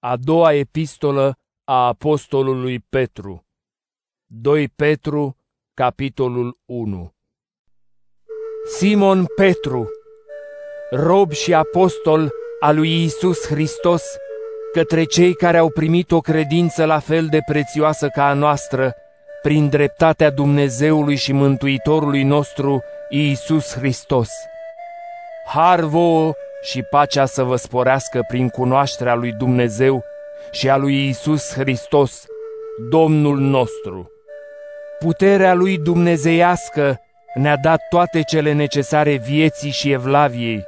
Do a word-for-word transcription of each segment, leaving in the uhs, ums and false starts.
A doua epistolă a apostolului Petru. doi Petru, capitolul unu. Simon Petru, rob și apostol al lui Iisus Hristos, către cei care au primit o credință la fel de prețioasă ca a noastră, prin dreptatea Dumnezeului și Mântuitorului nostru, Iisus Hristos. Har vouă și pacea să vă sporească prin cunoașterea lui Dumnezeu și a lui Iisus Hristos, Domnul nostru. Puterea lui dumnezeiască ne-a dat toate cele necesare vieții și evlaviei,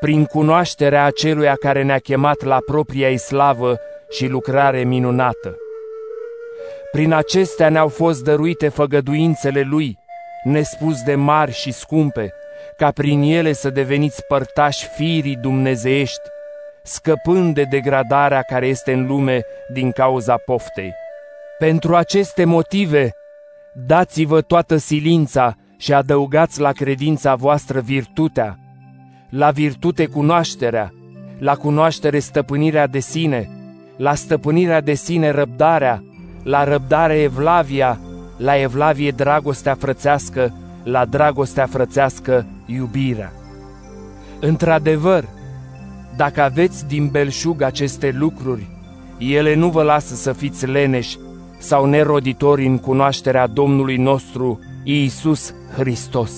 prin cunoașterea aceluia care ne-a chemat la propria ei slavă și lucrare minunată. Prin acestea ne-au fost dăruite făgăduințele lui, nespus de mari și scumpe, ca prin ele să deveniți părtași firii dumnezeiești, scăpând de degradarea care este în lume din cauza poftei. Pentru aceste motive, dați-vă toată silința și adăugați la credința voastră virtutea, la virtute cunoașterea, la cunoaștere stăpânirea de sine, la stăpânirea de sine răbdarea, la răbdare evlavia, la evlavie dragostea frățească, la dragostea frățească iubirea. Într-adevăr, dacă aveți din belșug aceste lucruri, ele nu vă lasă să fiți leneși sau neroditori în cunoașterea Domnului nostru, Iisus Hristos.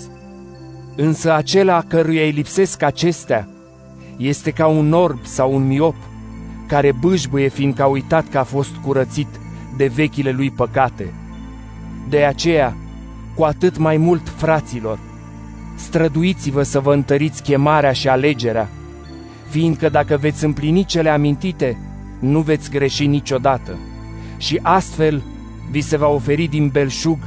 Însă acela căruia îi lipsesc acestea este ca un orb sau un miop, care bâșbâie fiindcă a uitat că a fost curățit de vechile lui păcate. De aceea, cu atât mai mult, fraților, străduiți-vă să vă întăriți chemarea și alegerea, fiindcă dacă veți împlini cele amintite, nu veți greși niciodată, și astfel vi se va oferi din belșug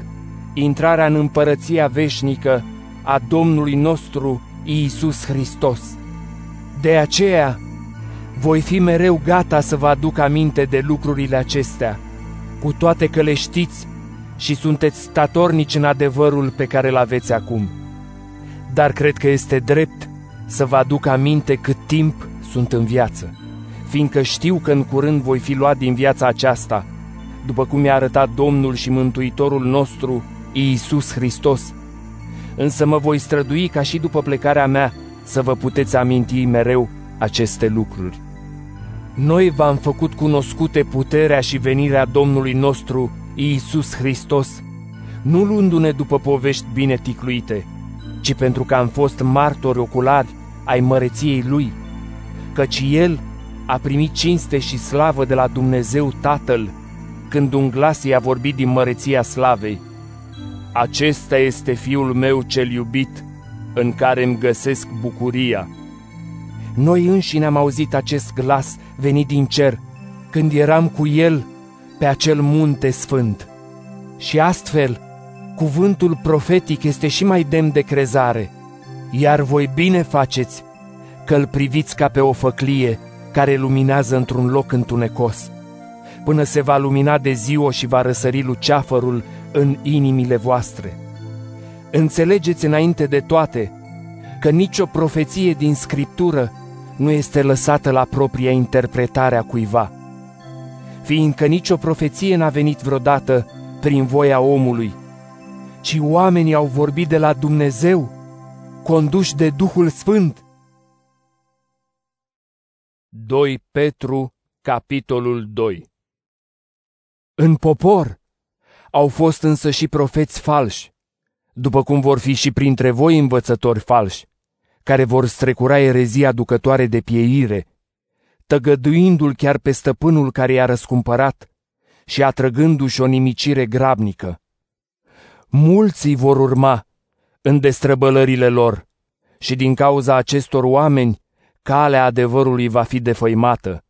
intrarea în împărăția veșnică a Domnului nostru Iisus Hristos. De aceea, voi fi mereu gata să vă aduc aminte de lucrurile acestea, cu toate că le știți și sunteți statornici în adevărul pe care îl aveți acum. Dar cred că este drept să vă aduc aminte cât timp sunt în viață, fiindcă știu că în curând voi fi luat din viața aceasta, după cum mi-a arătat Domnul și Mântuitorul nostru, Iisus Hristos. Însă mă voi strădui ca și după plecarea mea să vă puteți aminti mereu aceste lucruri. Noi v-am făcut cunoscute puterea și venirea Domnului nostru, Iisus Hristos, nu luându-ne după povești bine ticluite, ci pentru că am fost martori oculari ai măreției Lui, căci El a primit cinste și slavă de la Dumnezeu Tatăl, când un glas i-a vorbit din măreția slavei: acesta este Fiul meu cel iubit, în care îmi găsesc bucuria. Noi înșine am auzit acest glas venit din cer, când eram cu El pe acel munte sfânt. Și astfel, cuvântul profetic este și mai demn de crezare, iar voi bine faceți că-l priviți ca pe o făclie care luminează într-un loc întunecos, până se va lumina de ziua și va răsări luceafărul în inimile voastre. Înțelegeți înainte de toate că nicio profeție din Scriptură nu este lăsată la propria interpretare a cuiva, fiindcă nicio profeție n-a venit vreodată prin voia omului, ci oamenii au vorbit de la Dumnezeu, conduși de Duhul Sfânt. doi Petru, capitolul doi. În popor au fost însă și profeți falși, după cum vor fi și printre voi învățători falși, care vor strecura erezii aducătoare de pieire, tăgăduindu-l chiar pe stăpânul care i-a răscumpărat și atrăgându-și o nimicire grabnică. Mulți îi vor urma în destrăbălările lor și din cauza acestor oameni calea adevărului va fi defăimată.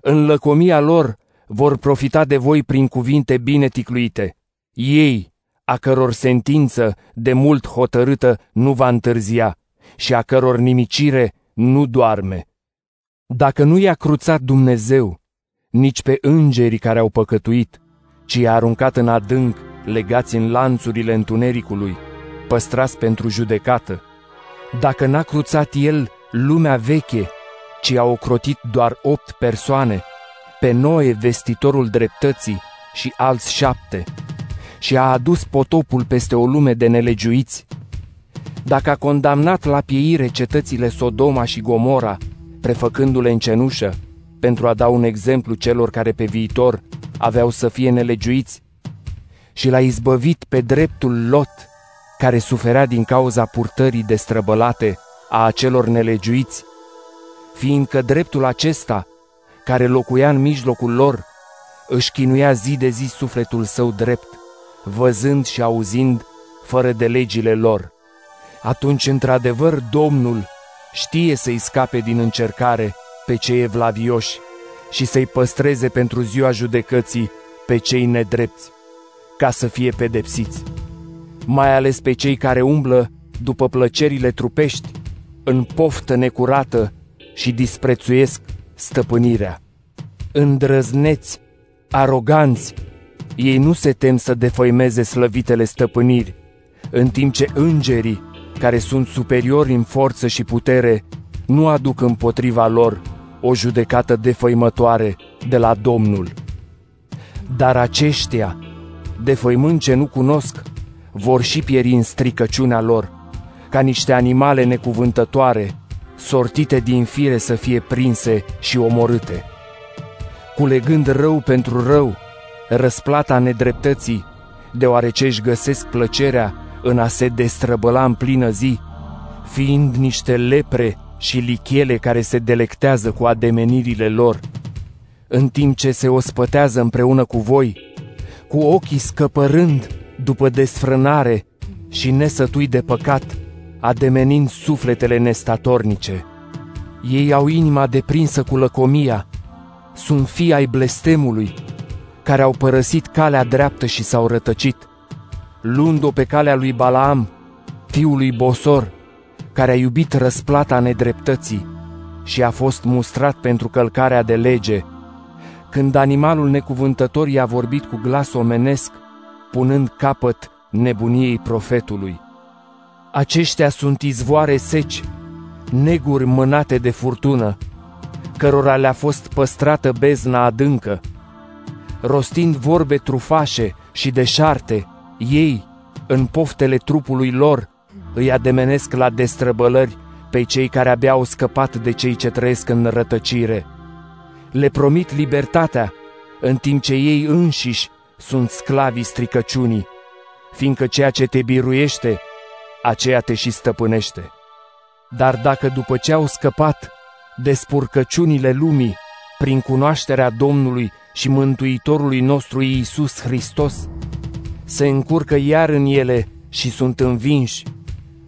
În lăcomia lor vor profita de voi prin cuvinte bine ticluite, ei, a căror sentință de mult hotărâtă nu va întârzia și a căror nimicire nu doarme. Dacă nu i-a cruțat Dumnezeu, nici pe îngerii care au păcătuit, ci i-a aruncat în adânc, legați în lanțurile întunericului, păstrați pentru judecată, dacă n-a cruțat El lumea veche, ci a ocrotit doar opt persoane, pe Noe vestitorul dreptății și alți șapte, și a adus potopul peste o lume de nelegiuiți, dacă a condamnat la pieire cetățile Sodoma și Gomora, prefăcându-le în cenușă, pentru a da un exemplu celor care pe viitor aveau să fie nelegiuiți, și l-a izbăvit pe dreptul Lot, care suferea din cauza purtării destrăbălate a acelor nelegiuiți, fiindcă dreptul acesta, care locuia în mijlocul lor, își chinuia zi de zi sufletul său drept, văzând și auzind fără de legile lor. Atunci, într-adevăr, Domnul știe să-i scape din încercare pe cei evlavioși și să-i păstreze pentru ziua judecății pe cei nedrepți, ca să fie pedepsiți, mai ales pe cei care umblă după plăcerile trupești, în poftă necurată și disprețuiesc stăpânirea. Îndrăzneți, aroganți, ei nu se tem să defăimeze slăvitele stăpâniri, în timp ce îngerii, care sunt superiori în forță și putere, nu aduc împotriva lor o judecată defăimătoare de la Domnul. Dar aceștia, defăimând ce nu cunosc, vor și pieri în stricăciunea lor, ca niște animale necuvântătoare, sortite din fire să fie prinse și omorâte. Culegând rău pentru rău, răsplata nedreptății, deoarece își găsesc plăcerea în a se destrăbăla în plină zi, fiind niște lepre și lichiele care se delectează cu ademenirile lor, în timp ce se ospătează împreună cu voi, cu ochii scăpărând după desfrânare și nesătui de păcat, ademenind sufletele nestatornice. Ei au inima deprinsă cu lăcomia, sunt fii ai blestemului, care au părăsit calea dreaptă și s-au rătăcit, luând-o pe calea lui Balaam, fiul lui Bosor, care a iubit răsplata nedreptății și a fost mustrat pentru călcarea de lege, când animalul necuvântător i-a vorbit cu glas omenesc, punând capăt nebuniei profetului. Aceștia sunt izvoare seci, neguri mânate de furtună, cărora le-a fost păstrată bezna adâncă. Rostind vorbe trufașe și deșarte, ei, în poftele trupului lor, îi ademenesc la destrăbălări pe cei care abia au scăpat de cei ce trăiesc în rătăcire. Le promit libertatea, în timp ce ei înșiși sunt sclavii stricăciunii, fiindcă ceea ce te biruiește, aceea te și stăpânește. Dar dacă după ce au scăpat de spurcăciunile lumii, prin cunoașterea Domnului și Mântuitorului nostru Iisus Hristos, se încurcă iar în ele și sunt învinși,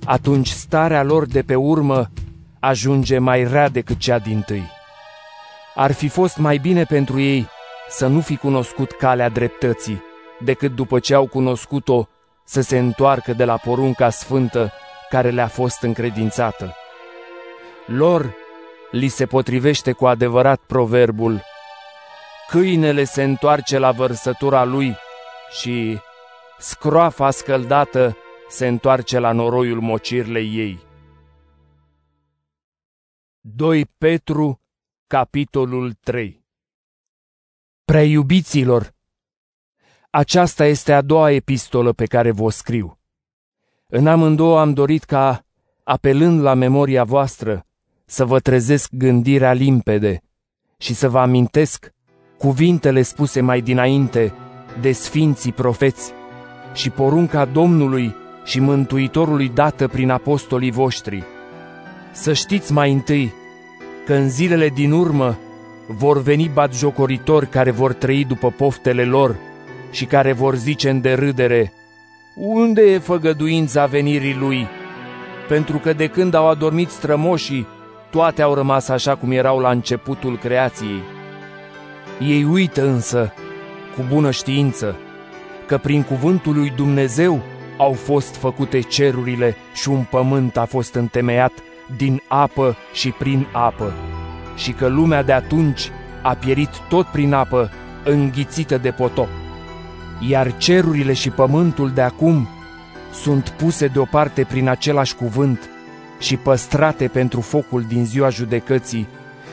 atunci starea lor de pe urmă ajunge mai rea decât cea dintâi. Ar fi fost mai bine pentru ei să nu fi cunoscut calea dreptății, decât după ce au cunoscut-o să se întoarcă de la porunca sfântă care le-a fost încredințată. Lor li se potrivește cu adevărat proverbul: câinele se întoarce la vărsătura lui și scroafa scăldată se întoarce la noroiul mocirlei ei. doi Petru, capitolul trei. Prea iubiților, aceasta este a doua epistolă pe care vă scriu. În amândouă am dorit ca, apelând la memoria voastră, să vă trezesc gândirea limpede și să vă amintesc cuvintele spuse mai dinainte de sfinții profeți și porunca Domnului și Mântuitorului dată prin apostolii voștri. Să știți mai întâi că în zilele din urmă vor veni batjocoritori care vor trăi după poftele lor și care vor zice în derâdere: unde e făgăduința venirii lui? Pentru că de când au adormit strămoșii, toate au rămas așa cum erau la începutul creației. Ei uită însă, cu bună știință, că prin cuvântul lui Dumnezeu au fost făcute cerurile și un pământ a fost întemeiat din apă și prin apă, și că lumea de atunci a pierit tot prin apă, înghițită de potop. Iar cerurile și pământul de acum sunt puse deoparte prin același cuvânt și păstrate pentru focul din ziua judecății,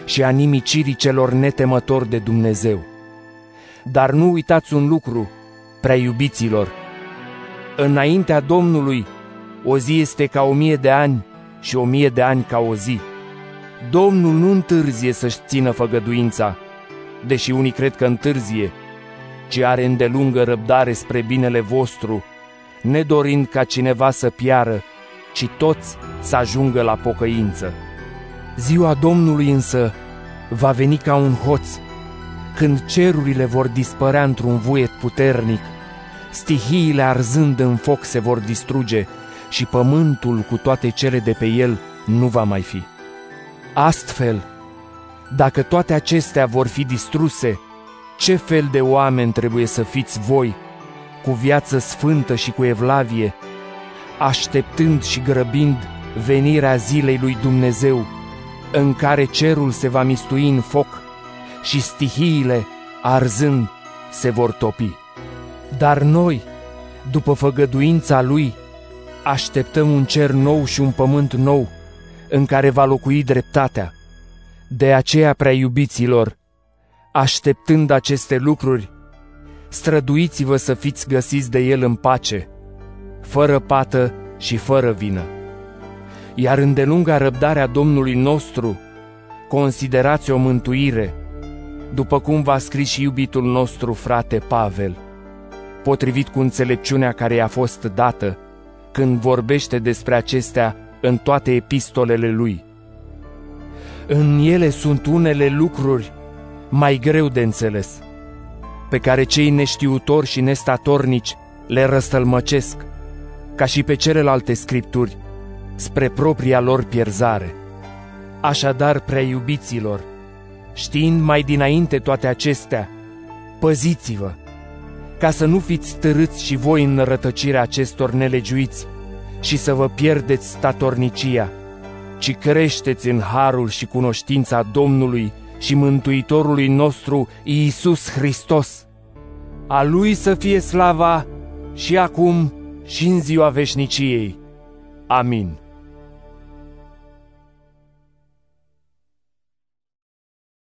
și a nimicirii celor netemători de Dumnezeu. Dar nu uitați un lucru, prea iubiților. Înaintea Domnului, o zi este ca o mie de ani și o mie de ani ca o zi. Domnul nu întârzie să-și țină făgăduința, deși unii cred că întârzie, ci are îndelungă răbdare spre binele vostru, nedorind ca cineva să piară, ci toți să ajungă la pocăință. Ziua Domnului însă va veni ca un hoț, când cerurile vor dispărea într-un vuiet puternic, stihiile arzând în foc se vor distruge și pământul cu toate cele de pe el nu va mai fi. Astfel, dacă toate acestea vor fi distruse, ce fel de oameni trebuie să fiți voi, cu viață sfântă și cu evlavie, așteptând și grăbind venirea zilei lui Dumnezeu, în care cerul se va mistui în foc și stihiile, arzând, se vor topi. Dar noi, după făgăduința lui, așteptăm un cer nou și un pământ nou, în care va locui dreptatea. De aceea, prea iubiților, așteptând aceste lucruri, străduiți-vă să fiți găsiți de el în pace, fără pată și fără vină. Iar îndelunga răbdarea Domnului nostru, considerați o mântuire, după cum v-a scris și iubitul nostru frate Pavel, potrivit cu înțelepciunea care i-a fost dată, când vorbește despre acestea în toate epistolele lui. În ele sunt unele lucruri mai greu de înțeles, pe care cei neștiutori și nestatornici le răstălmăcesc, ca și pe celelalte scripturi, spre propria lor pierzare. Așadar, prea iubiților, știind mai dinainte toate acestea, păziți-vă, ca să nu fiți târâți și voi în rătăcirea acestor nelegiuiți și să vă pierdeți statornicia, ci creșteți în harul și cunoștința Domnului și Mântuitorului nostru Iisus Hristos. A Lui să fie slava și acum și în ziua veșniciei. Amin.